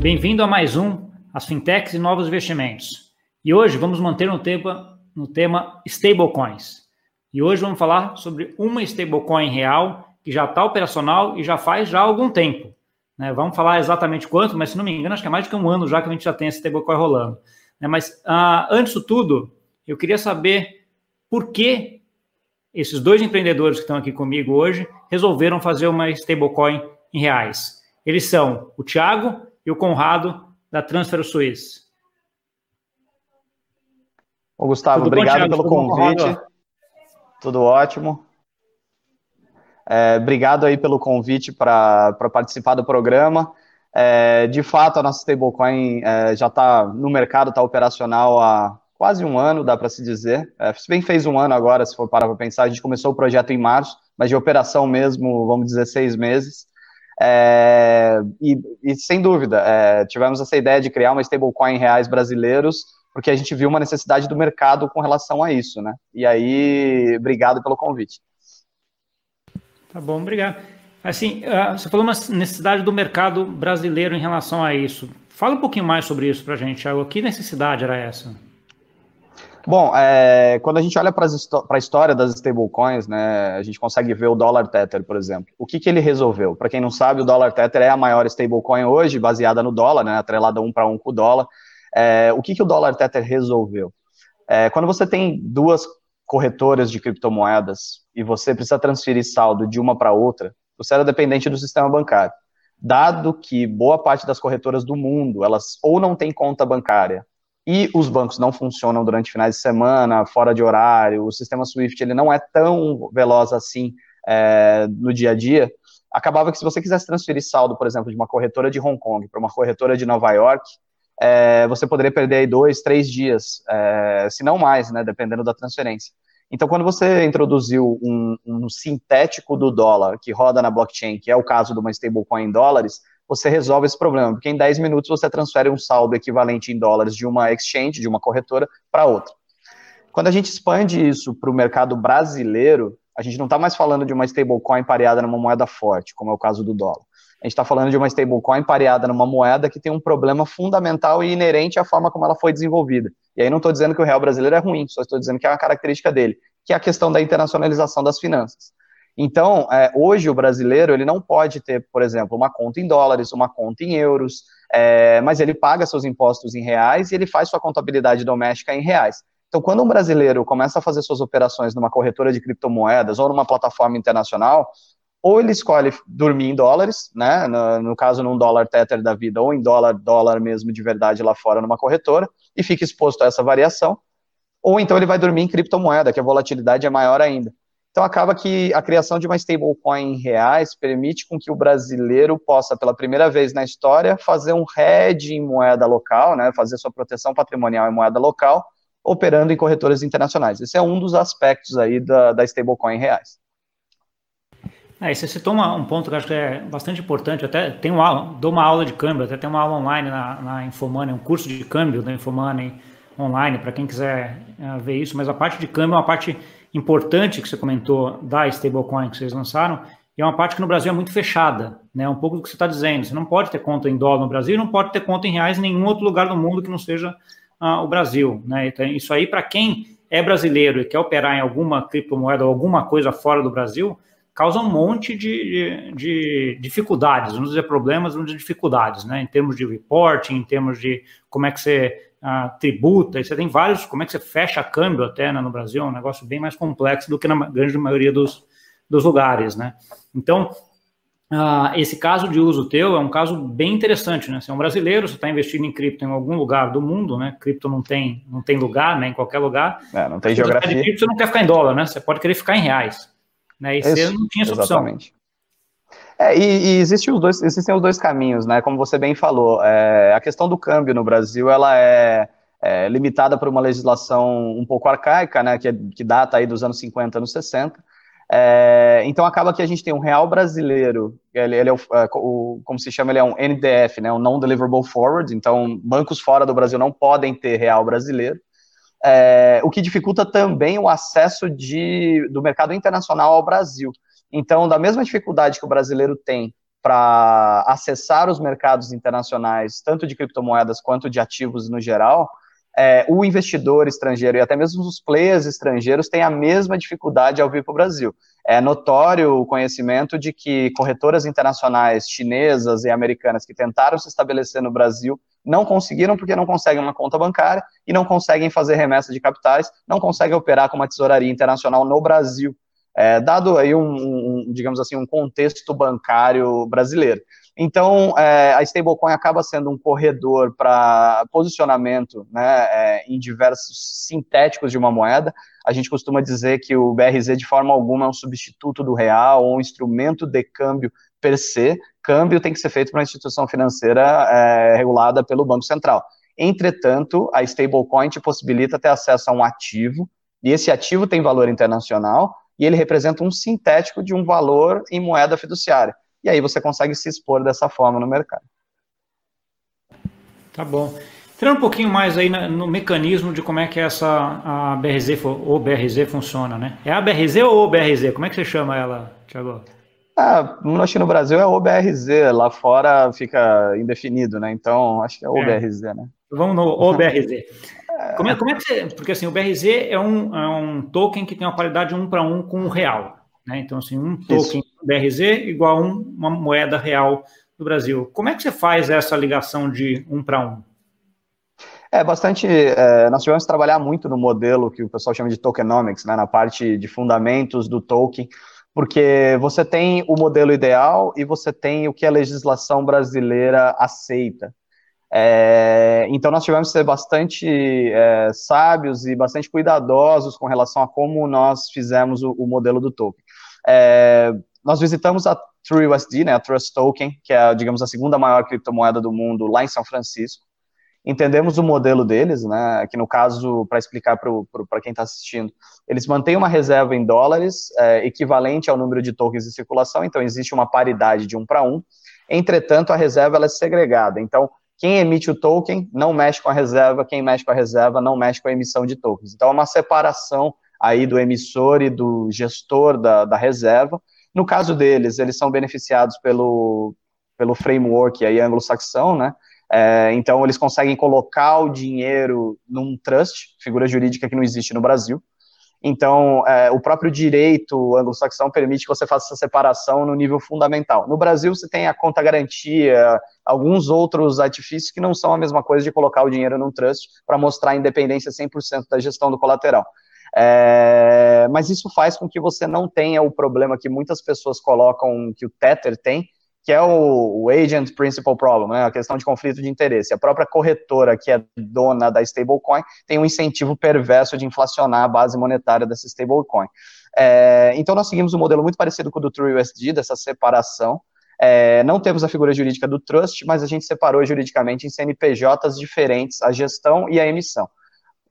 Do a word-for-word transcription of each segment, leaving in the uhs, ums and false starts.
Bem-vindo a mais um, as fintechs e novos investimentos. E hoje vamos manter um tema, no tema stablecoins. E hoje vamos falar sobre uma stablecoin real que já está operacional e já faz já algum tempo. Né? Vamos falar exatamente quanto, mas se não me engano, acho que é mais de um ano já que a gente já tem essa stablecoin rolando. Né? Mas ah, antes de tudo, eu queria saber por que esses dois empreendedores que estão aqui comigo hoje resolveram fazer uma stablecoin em reais. Eles são o Thiago e o Conrado, da Transfero Suíça. Ô, Gustavo, tudo obrigado bom, pelo tudo convite. Bom, tudo ótimo. É, obrigado aí pelo convite para participar do programa. É, de fato, a nossa stablecoin é, já está no mercado, está operacional há quase um ano, dá para se dizer. É, se bem fez um ano agora, se for parar para pensar, a gente começou o projeto em março, mas de operação mesmo, vamos dizer, seis meses. É, e, e sem dúvida, é, tivemos essa ideia de criar uma stablecoin em reais brasileiros, porque a gente viu uma necessidade do mercado com relação a isso, né? E aí, obrigado pelo convite. Tá bom, obrigado. Assim, você falou uma necessidade do mercado brasileiro em relação a isso. Fala um pouquinho mais sobre isso para a gente, Thiago. Que necessidade era essa? Bom, é, quando a gente olha para a história das stablecoins, né, a gente consegue ver o dólar Tether, por exemplo. O que, que ele resolveu? Para quem não sabe, o dólar Tether é a maior stablecoin hoje, baseada no dólar, né, atrelada um para um com o dólar. É, o que, que o dólar Tether resolveu? É, quando você tem duas corretoras de criptomoedas e você precisa transferir saldo de uma para outra, você era dependente do sistema bancário. Dado que boa parte das corretoras do mundo, elas ou não têm conta bancária, e os bancos não funcionam durante finais de semana, fora de horário, o sistema SWIFT ele não é tão veloz assim é, no dia a dia, acabava que se você quisesse transferir saldo, por exemplo, de uma corretora de Hong Kong para uma corretora de Nova York, é, você poderia perder aí dois, três dias, é, se não mais, né, dependendo da transferência. Então, quando você introduziu um, um sintético do dólar que roda na blockchain, que é o caso de uma stablecoin em dólares, você resolve esse problema, porque em dez minutos você transfere um saldo equivalente em dólares de uma exchange, de uma corretora, para outra. Quando a gente expande isso para o mercado brasileiro, a gente não está mais falando de uma stablecoin pareada numa moeda forte, como é o caso do dólar. A gente está falando de uma stablecoin pareada numa moeda que tem um problema fundamental e inerente à forma como ela foi desenvolvida. E aí não estou dizendo que o real brasileiro é ruim, só estou dizendo que é uma característica dele, que é a questão da internacionalização das finanças. Então, é, hoje o brasileiro ele não pode ter, por exemplo, uma conta em dólares, uma conta em euros, é, mas ele paga seus impostos em reais e ele faz sua contabilidade doméstica em reais. Então, quando um brasileiro começa a fazer suas operações numa corretora de criptomoedas ou numa plataforma internacional, ou ele escolhe dormir em dólares, né, no, no caso num dólar Tether da vida, ou em dólar, dólar mesmo de verdade lá fora numa corretora, e fica exposto a essa variação, ou então ele vai dormir em criptomoeda, que a volatilidade é maior ainda. Então, acaba que a criação de uma stablecoin em reais permite com que o brasileiro possa, pela primeira vez na história, fazer um hedge em moeda local, né, fazer sua proteção patrimonial em moeda local, operando em corretoras internacionais. Esse é um dos aspectos aí da, da stablecoin em reais. É, você citou uma, um ponto que eu acho que é bastante importante. Eu até tenho uma, dou uma aula de câmbio, até tem uma aula online na, na InfoMoney, um curso de câmbio da InfoMoney online, para quem quiser uh, ver isso, mas a parte de câmbio é uma parte importante que você comentou da stablecoin que vocês lançaram, e é uma parte que no Brasil é muito fechada, né? Um pouco do que você está dizendo, você não pode ter conta em dólar no Brasil, não pode ter conta em reais em nenhum outro lugar do mundo que não seja ah, o Brasil, né? Então, isso aí, para quem é brasileiro e quer operar em alguma criptomoeda ou alguma coisa fora do Brasil, causa um monte de, de, de dificuldades, vamos dizer problemas, vamos dizer dificuldades, né? Em termos de reporting, em termos de como é que você Uh, tributa, e você tem vários, como é que você fecha câmbio até, né, no Brasil, é um negócio bem mais complexo do que na grande maioria dos, dos lugares, né? Então, uh, esse caso de uso teu é um caso bem interessante, né? Você é um brasileiro, você está investindo em cripto em algum lugar do mundo, né? Cripto não tem, não tem lugar, né? Em qualquer lugar. É, não tem você geografia. De cripto, você não quer ficar em dólar, né? Você pode querer ficar em reais, né? E isso, você não tinha essa exatamente. Opção. É, e, e existe os dois, existem os dois caminhos, né? Como você bem falou, é, a questão do câmbio no Brasil ela é, é limitada por uma legislação um pouco arcaica, né? Que, que data aí dos anos cinquenta, anos sessenta. É, então acaba que a gente tem um real brasileiro, ele, ele é o, o, como se chama, ele é um N D F, né? Um Non-Deliverable Forward. Então bancos fora do Brasil não podem ter real brasileiro. É, o que dificulta também o acesso de, do mercado internacional ao Brasil. Então, da mesma dificuldade que o brasileiro tem para acessar os mercados internacionais, tanto de criptomoedas quanto de ativos no geral, é, o investidor estrangeiro e até mesmo os players estrangeiros têm a mesma dificuldade ao vir para o Brasil. É notório o conhecimento de que corretoras internacionais chinesas e americanas que tentaram se estabelecer no Brasil não conseguiram porque não conseguem uma conta bancária e não conseguem fazer remessa de capitais, não conseguem operar com uma tesouraria internacional no Brasil, é, dado aí um, um, digamos assim, um contexto bancário brasileiro. Então, é, a stablecoin acaba sendo um corredor para posicionamento, né, é, em diversos sintéticos de uma moeda. A gente costuma dizer que o B R Z, de forma alguma, é um substituto do real ou um instrumento de câmbio per se. Câmbio tem que ser feito para uma instituição financeira é, regulada pelo Banco Central. Entretanto, a stablecoin te possibilita ter acesso a um ativo, e esse ativo tem valor internacional, e ele representa um sintético de um valor em moeda fiduciária. E aí você consegue se expor dessa forma no mercado. Tá bom. Entrando um pouquinho mais aí no mecanismo de como é que essa a B R Z, ou B R Z funciona, né? É a B R Z ou O B R Z? Como é que você chama ela, Thiago? Ah, aqui no Brasil é O B R Z, lá fora fica indefinido, né? Então, acho que é O B R Z, é. né? Vamos no O B R Z. como, é, como é que você... Porque assim, o B R Z é um, é um token que tem uma paridade um para um com o real. Né? Então, assim, um token Isso. B R Z igual a um, uma moeda real do Brasil. Como é que você faz essa ligação de um para um? É bastante... É, nós tivemos que trabalhar muito no modelo que o pessoal chama de tokenomics, né, na parte de fundamentos do token, porque você tem o modelo ideal e você tem o que a legislação brasileira aceita. É, então, nós tivemos que ser bastante é, sábios e bastante cuidadosos com relação a como nós fizemos o, o modelo do token. É, nós visitamos a TrueUSD, né, a Trust Token, que é, digamos, a segunda maior criptomoeda do mundo, lá em São Francisco. Entendemos o modelo deles, né, que no caso, para explicar para quem está assistindo, eles mantêm uma reserva em dólares é, equivalente ao número de tokens em circulação, então existe uma paridade de um para um. Entretanto, a reserva ela é segregada, então quem emite o token não mexe com a reserva, quem mexe com a reserva não mexe com a emissão de tokens. Então, é uma separação aí do emissor e do gestor da, da reserva. No caso deles, eles são beneficiados pelo, pelo framework aí anglo-saxão, né? É, então, eles conseguem colocar o dinheiro num trust, figura jurídica que não existe no Brasil. Então, é, o próprio direito anglo-saxão permite que você faça essa separação no nível fundamental. No Brasil, você tem a conta-garantia, alguns outros artifícios que não são a mesma coisa de colocar o dinheiro num trust para mostrar a independência cem por cento da gestão do colateral. É, mas isso faz com que você não tenha o problema que muitas pessoas colocam, que o Tether tem, que é o, o Agent Principal Problem, né? A questão de conflito de interesse. A própria corretora, que é dona da stablecoin, tem um incentivo perverso de inflacionar a base monetária dessa stablecoin. É, então, nós seguimos um modelo muito parecido com o do TrueUSD, dessa separação. É, não temos a figura jurídica do Trust, mas a gente separou juridicamente em C N P Js diferentes a gestão e a emissão.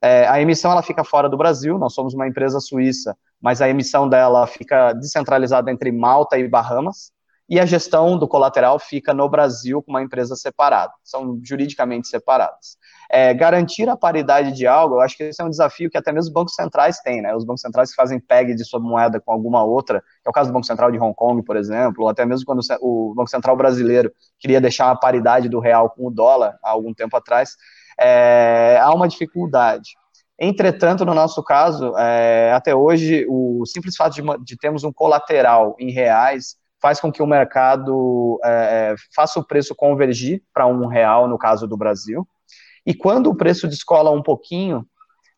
É, a emissão ela fica fora do Brasil, nós somos uma empresa suíça, mas a emissão dela fica descentralizada entre Malta e Bahamas. E a gestão do colateral fica no Brasil com uma empresa separada. São juridicamente separadas. É, garantir a paridade de algo, eu acho que esse é um desafio que até mesmo os bancos centrais têm, né? Os bancos centrais que fazem peg de sua moeda com alguma outra, que é o caso do Banco Central de Hong Kong, por exemplo, ou até mesmo quando o Banco Central brasileiro queria deixar a paridade do real com o dólar, há algum tempo atrás, é, há uma dificuldade. Entretanto, no nosso caso, é, até hoje, o simples fato de, de termos um colateral em reais faz com que o mercado é, faça o preço convergir para um real, no caso do Brasil. E quando o preço descola um pouquinho,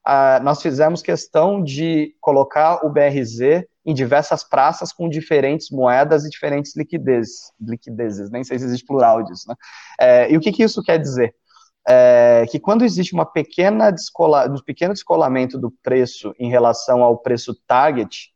ah, nós fizemos questão de colocar o B R Z em diversas praças com diferentes moedas e diferentes liquidez, liquidezes, nem sei se existe plural disso, né? É, e o que, que isso quer dizer? É, que quando existe uma pequena descola, um pequeno descolamento do preço em relação ao preço target,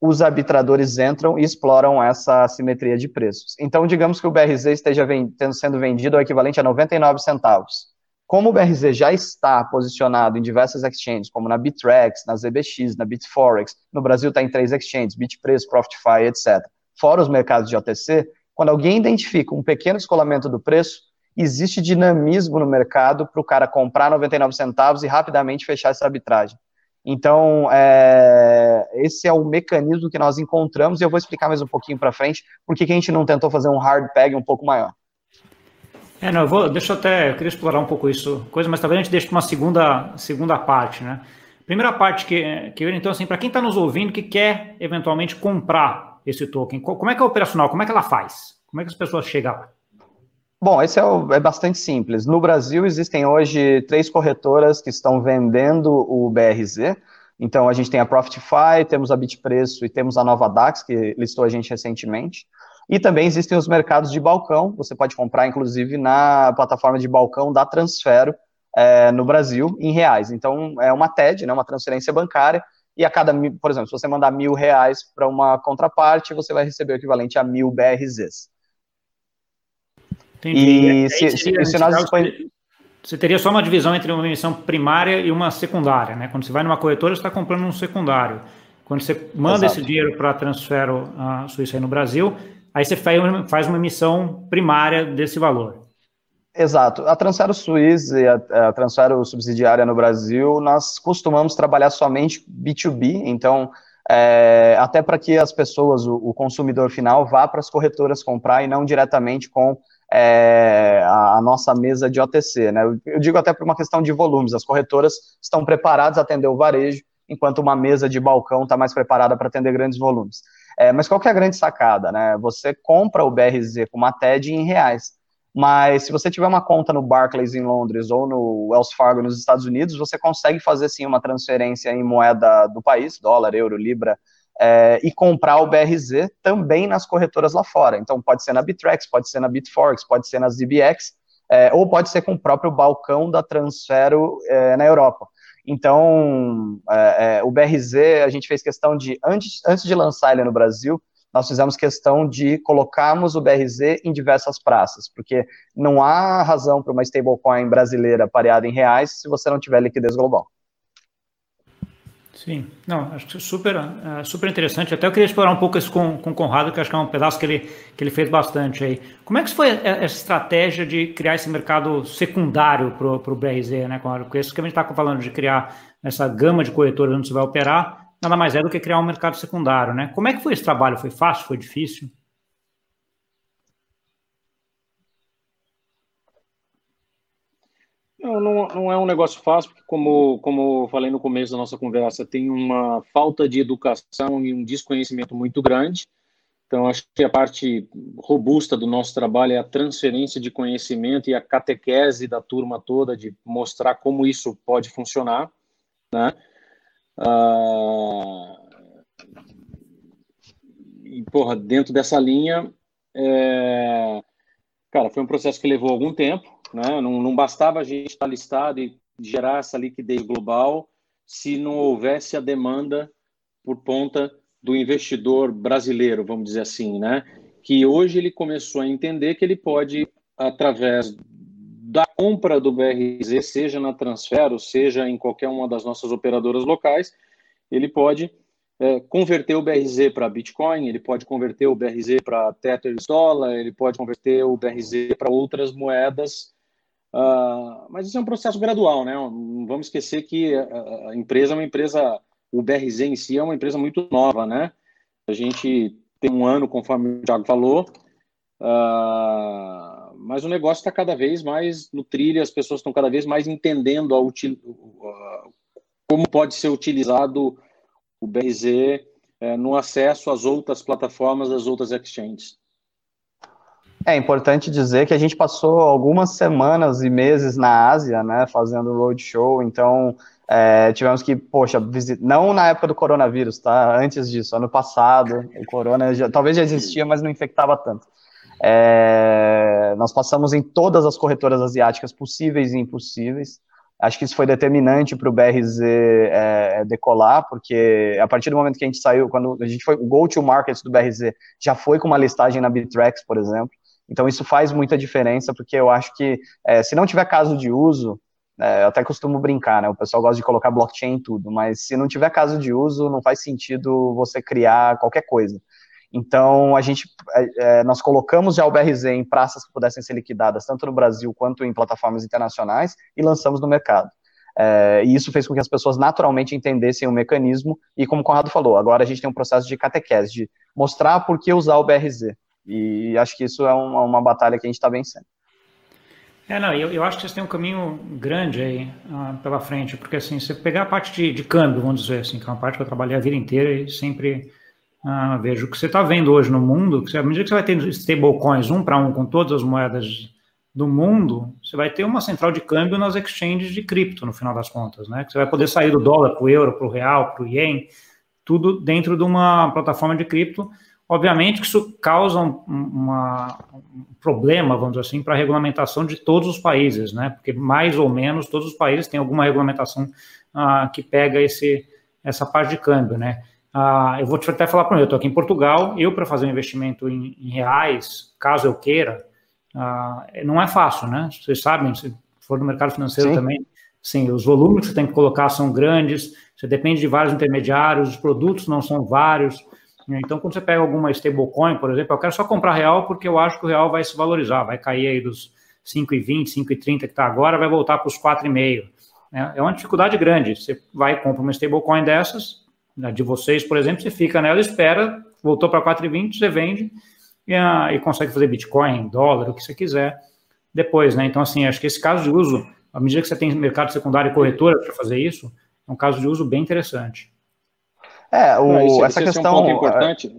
os arbitradores entram e exploram essa assimetria de preços. Então, digamos que o B R Z esteja vend... sendo vendido ao equivalente a noventa e nove centavos. Como o B R Z já está posicionado em diversas exchanges, como na Bittrex, na Z B X, na BitForex, no Brasil está em três exchanges, Bitpreço, Profitify, etcétera. Fora os mercados de O T C, quando alguém identifica um pequeno descolamento do preço, existe dinamismo no mercado para o cara comprar noventa e nove centavos e rapidamente fechar essa arbitragem. Então, é, esse é o mecanismo que nós encontramos, e eu vou explicar mais um pouquinho para frente por que a gente não tentou fazer um hard peg um pouco maior. É, não, eu vou, deixa eu até, eu queria explorar um pouco isso, coisa, mas talvez a gente deixe para uma segunda, segunda parte, né? Primeira parte que, que eu, então, assim, para quem está nos ouvindo, que quer eventualmente comprar esse token, como é que é operacional, como é que ela faz? Como é que as pessoas chegam lá? Bom, esse é, o, é bastante simples. No Brasil existem hoje três corretoras que estão vendendo o B R Z. Então a gente tem a Profitify, temos a Bitpreço e temos a Nova DAX, que listou a gente recentemente. E também existem os mercados de balcão. Você pode comprar, inclusive, na plataforma de balcão da Transfero é, no Brasil, em reais. Então é uma T E D, né, uma transferência bancária. E a cada, por exemplo, se você mandar mil reais para uma contraparte, você vai receber o equivalente a mil B R Zs. Entendi. E se, seria, se nós... Você teria só uma divisão entre uma emissão primária e uma secundária, né? Quando você vai numa corretora, você está comprando um secundário. Quando você manda Exato. Esse dinheiro para Transfero uh, Suíça aí no Brasil, aí você faz uma emissão primária desse valor. Exato. A Transfero Suíça e a, a Transfero Subsidiária no Brasil, nós costumamos trabalhar somente B dois B, então... É, até para que as pessoas, o, o consumidor final, vá para as corretoras comprar e não diretamente com é, a, a nossa mesa de O T C, né? Eu, eu digo até por uma questão de volumes, as corretoras estão preparadas a atender o varejo, enquanto uma mesa de balcão está mais preparada para atender grandes volumes. É, mas qual que é a grande sacada, né? Você compra o B R Z com uma T E D em reais, mas se você tiver uma conta no Barclays em Londres ou no Wells Fargo nos Estados Unidos, você consegue fazer sim uma transferência em moeda do país, dólar, euro, libra, é, e comprar o B R Z também nas corretoras lá fora. Então pode ser na Bittrex, pode ser na BitForex, pode ser na Z B X, é, ou pode ser com o próprio balcão da Transfero é, na Europa. Então é, é, o B R Z a gente fez questão de, antes, antes de lançar ele no Brasil, nós fizemos questão de colocarmos o B R Z em diversas praças, porque não há razão para uma stablecoin brasileira pareada em reais se você não tiver liquidez global. Sim, não, acho que super, super interessante. Até eu queria explorar um pouco isso com, com o Conrado, que acho que é um pedaço que ele, que ele fez bastante aí. Como é que foi essa estratégia de criar esse mercado secundário para o B R Z, né, Conrado? Porque isso que a gente está falando de criar essa gama de corretoras onde você vai operar, nada mais é do que criar um mercado secundário, né? Como é que foi esse trabalho? Foi fácil? Foi difícil? Não, não, não é um negócio fácil, porque como, como eu falei no começo da nossa conversa, tem uma falta de educação e um desconhecimento muito grande. Então, acho que a parte robusta do nosso trabalho é a transferência de conhecimento e a catequese da turma toda, de mostrar como isso pode funcionar, né? Uh, e porra, dentro dessa linha é, cara, foi um processo que levou algum tempo, né? não, não bastava a gente estar listado e gerar essa liquidez global se não houvesse a demanda por conta do investidor brasileiro, vamos dizer assim, né? Que hoje ele começou a entender que ele pode, através da compra do B R Z, seja na Transfero, seja em qualquer uma das nossas operadoras locais, ele pode é, converter o B R Z para Bitcoin, ele pode converter o B R Z para Tether dólar, ele pode converter o B R Z para outras moedas, uh, mas isso é um processo gradual, né? Não vamos esquecer que a empresa é uma empresa, o B R Z em si é uma empresa muito nova, né? A gente tem um ano, conforme o Thiago falou, uh, mas o negócio está cada vez mais no trilho, as pessoas estão cada vez mais entendendo a util... como pode ser utilizado o B R Z é, no acesso às outras plataformas, às outras exchanges. É importante dizer que a gente passou algumas semanas e meses na Ásia, né, fazendo roadshow, então é, tivemos que, poxa, visit... não na época do coronavírus, tá? Antes disso, ano passado, o corona já, talvez já existia, mas não infectava tanto. É, nós passamos em todas as corretoras asiáticas possíveis e impossíveis. Acho que isso foi determinante para o B R Z é, decolar, porque a partir do momento que a gente saiu, quando a gente foi, o go to market do B R Z já foi com uma listagem na Bittrex, por exemplo. Então isso faz muita diferença, porque eu acho que é, se não tiver caso de uso, é, eu até costumo brincar, né? O pessoal gosta de colocar blockchain em tudo, mas se não tiver caso de uso, não faz sentido você criar qualquer coisa. Então, a gente, é, nós colocamos já o B R Z em praças que pudessem ser liquidadas, tanto no Brasil quanto em plataformas internacionais, e lançamos no mercado. É, e isso fez com que as pessoas naturalmente entendessem o mecanismo, e como o Conrado falou, agora a gente tem um processo de catequese, de mostrar por que usar o B R Z, e acho que isso é uma, uma batalha que a gente está vencendo. É, não, eu, eu acho que vocês têm um caminho grande aí uh, pela frente, porque assim, você pegar a parte de, de câmbio, vamos dizer assim, que é uma parte que eu trabalhei a vida inteira e sempre uh, vejo o que você está vendo hoje no mundo, que você, à medida que você vai ter stablecoins um para um com todas as moedas do mundo, você vai ter uma central de câmbio nas exchanges de cripto, no final das contas, né? Que você vai poder sair do dólar para o euro, para o real, para o ien, tudo dentro de uma plataforma de cripto. Obviamente que isso causa um, uma, um problema, vamos dizer assim, para a regulamentação de todos os países, né? Porque mais ou menos todos os países têm alguma regulamentação ah, que pega esse, essa parte de câmbio, né? Ah, eu vou te até falar para mim, eu estou aqui em Portugal, eu para fazer um investimento em, em reais, caso eu queira, Ah, não é fácil, né? Vocês sabem, se for no mercado financeiro, sim, também, sim, os volumes que você tem que colocar são grandes, você depende de vários intermediários, os produtos não são vários. Então, quando você pega alguma stablecoin, por exemplo, eu quero só comprar real porque eu acho que o real vai se valorizar, vai cair aí dos cinco e vinte, cinco e trinta que está agora, vai voltar para os quatro e meio. É uma dificuldade grande. Você vai e compra uma stablecoin dessas, de vocês, por exemplo, você fica nela, espera, voltou para quatro e vinte, você vende, e consegue fazer Bitcoin, dólar, o que você quiser depois, né? Então, assim, acho que esse caso de uso, à medida que você tem mercado secundário e corretora para fazer isso, é um caso de uso bem interessante. É, o, isso, essa isso questão... É um ponto importante...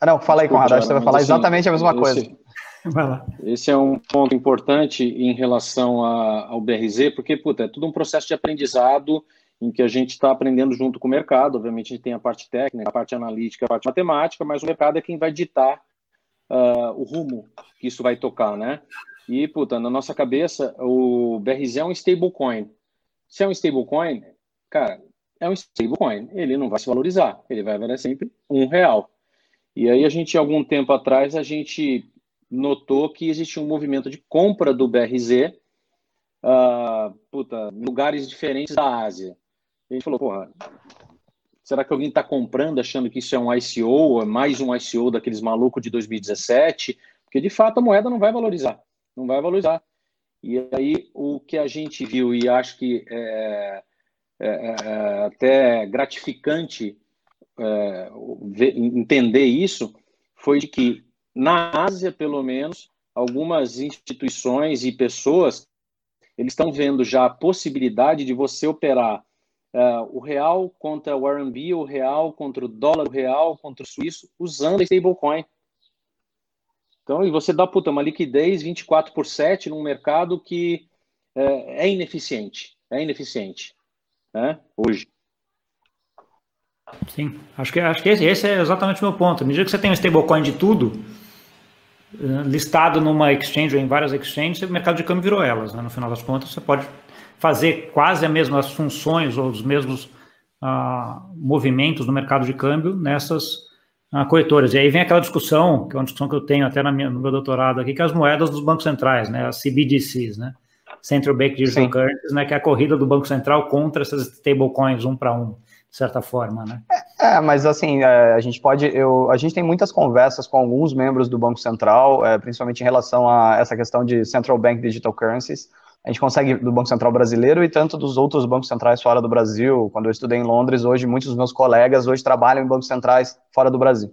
Ah, não, fala aí, Conrado, você vai falar assim, exatamente a mesma esse, coisa. Vai lá. Esse é um ponto importante em relação a, ao B R Z, porque, puta, é tudo um processo de aprendizado em que a gente está aprendendo junto com o mercado. Obviamente, a gente tem a parte técnica, a parte analítica, a parte matemática, mas o mercado é quem vai ditar Uh, o rumo que isso vai tocar, né? E, puta, na nossa cabeça, o B R Z é um stablecoin. Se é um stablecoin, cara, é um stablecoin. Ele não vai se valorizar. Ele vai valer sempre um real. E aí, a gente, algum tempo atrás, a gente notou que existia um movimento de compra do B R Z uh, puta, em lugares diferentes da Ásia. E a gente falou, porra... Será que alguém está comprando, achando que isso é um I C O, é mais um I C O daqueles malucos de dois mil e dezessete? Porque, de fato, a moeda não vai valorizar. Não vai valorizar. E aí, o que a gente viu, e acho que é, é, é até gratificante é, ver, entender isso, foi de que, na Ásia, pelo menos, algumas instituições e pessoas, eles estão vendo já a possibilidade de você operar Uh, o real contra o R M B, o real contra o dólar, o real contra o suíço, usando a stablecoin. Então, e você dá, puta, uma liquidez vinte e quatro por sete num mercado que uh, é ineficiente, é ineficiente, né, hoje. Sim, acho que, acho que esse, esse é exatamente o meu ponto. À medida que você tem um stablecoin de tudo, listado numa exchange ou em várias exchanges, o mercado de câmbio virou elas, né? No final das contas, você pode... fazer quase as mesmas funções ou os mesmos ah, movimentos no mercado de câmbio nessas ah, corretoras. E aí vem aquela discussão, que é uma discussão que eu tenho até na minha, no meu doutorado aqui, que é as moedas dos bancos centrais, né, as C B D Cs, né, Central Bank Digital Currencies, né, que é a corrida do Banco Central contra essas stablecoins um para um, de certa forma, né? É, é, mas assim, é, a gente pode, eu, a gente tem muitas conversas com alguns membros do Banco Central, é, principalmente em relação a essa questão de Central Bank Digital Currencies. A gente consegue do Banco Central brasileiro e tanto dos outros bancos centrais fora do Brasil. Quando eu estudei em Londres, hoje muitos dos meus colegas hoje trabalham em bancos centrais fora do Brasil.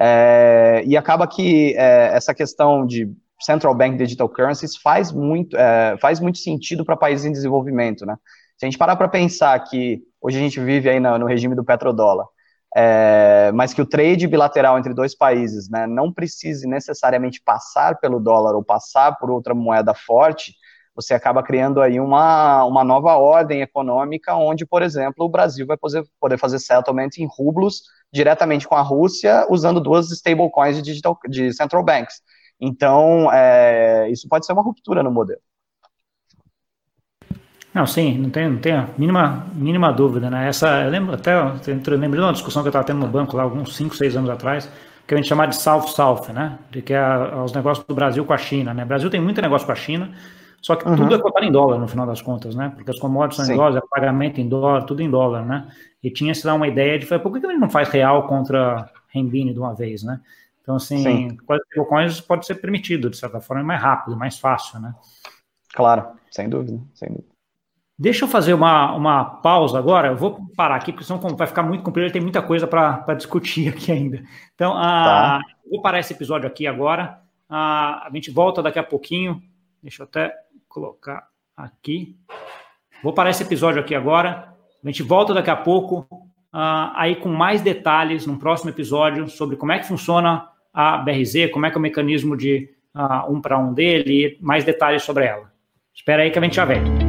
É, e acaba que é, essa questão de Central Bank Digital Currencies faz muito, é, faz muito sentido para países em desenvolvimento, né? Se a gente parar para pensar que hoje a gente vive aí no, no regime do petrodólar, é, mas que o trade bilateral entre dois países, né, não precise necessariamente passar pelo dólar ou passar por outra moeda forte, você acaba criando aí uma, uma nova ordem econômica onde, por exemplo, o Brasil vai poder, poder fazer settlement em rublos diretamente com a Rússia, usando duas stablecoins de, digital, de central banks. Então, é, isso pode ser uma ruptura no modelo. Não, sim, não tem, não tem a mínima, mínima dúvida, né? Essa, eu lembro até, eu lembrei de uma discussão que eu estava tendo no banco lá, alguns cinco, seis anos atrás, que a gente chama de South-South, né? De que é os negócios do Brasil com a China, né? O Brasil tem muito negócio com a China, só que uhum. tudo é cotado em dólar, no final das contas, né? Porque as commodities são Sim. em dólar, é pagamento em dólar, tudo em dólar, né? E tinha-se lá uma ideia de, por que a gente não faz real contra renminbi de uma vez, né? Então, assim, com as stablecoins pode ser permitido, de certa forma, é mais rápido, mais fácil, né? Claro, sem dúvida, sem dúvida. Deixa eu fazer uma, uma pausa agora. Eu vou parar aqui, porque senão vai ficar muito comprido. Tem muita coisa para discutir aqui ainda. Então, a, tá. vou parar esse episódio aqui agora. A, a gente volta daqui a pouquinho. Deixa eu até colocar aqui. Vou parar esse episódio aqui agora. A gente volta daqui a pouco uh, aí com mais detalhes num próximo episódio sobre como é que funciona a B R Z, como é que é o mecanismo de uh, um para um dele e mais detalhes sobre ela. Espera aí que a gente já vem.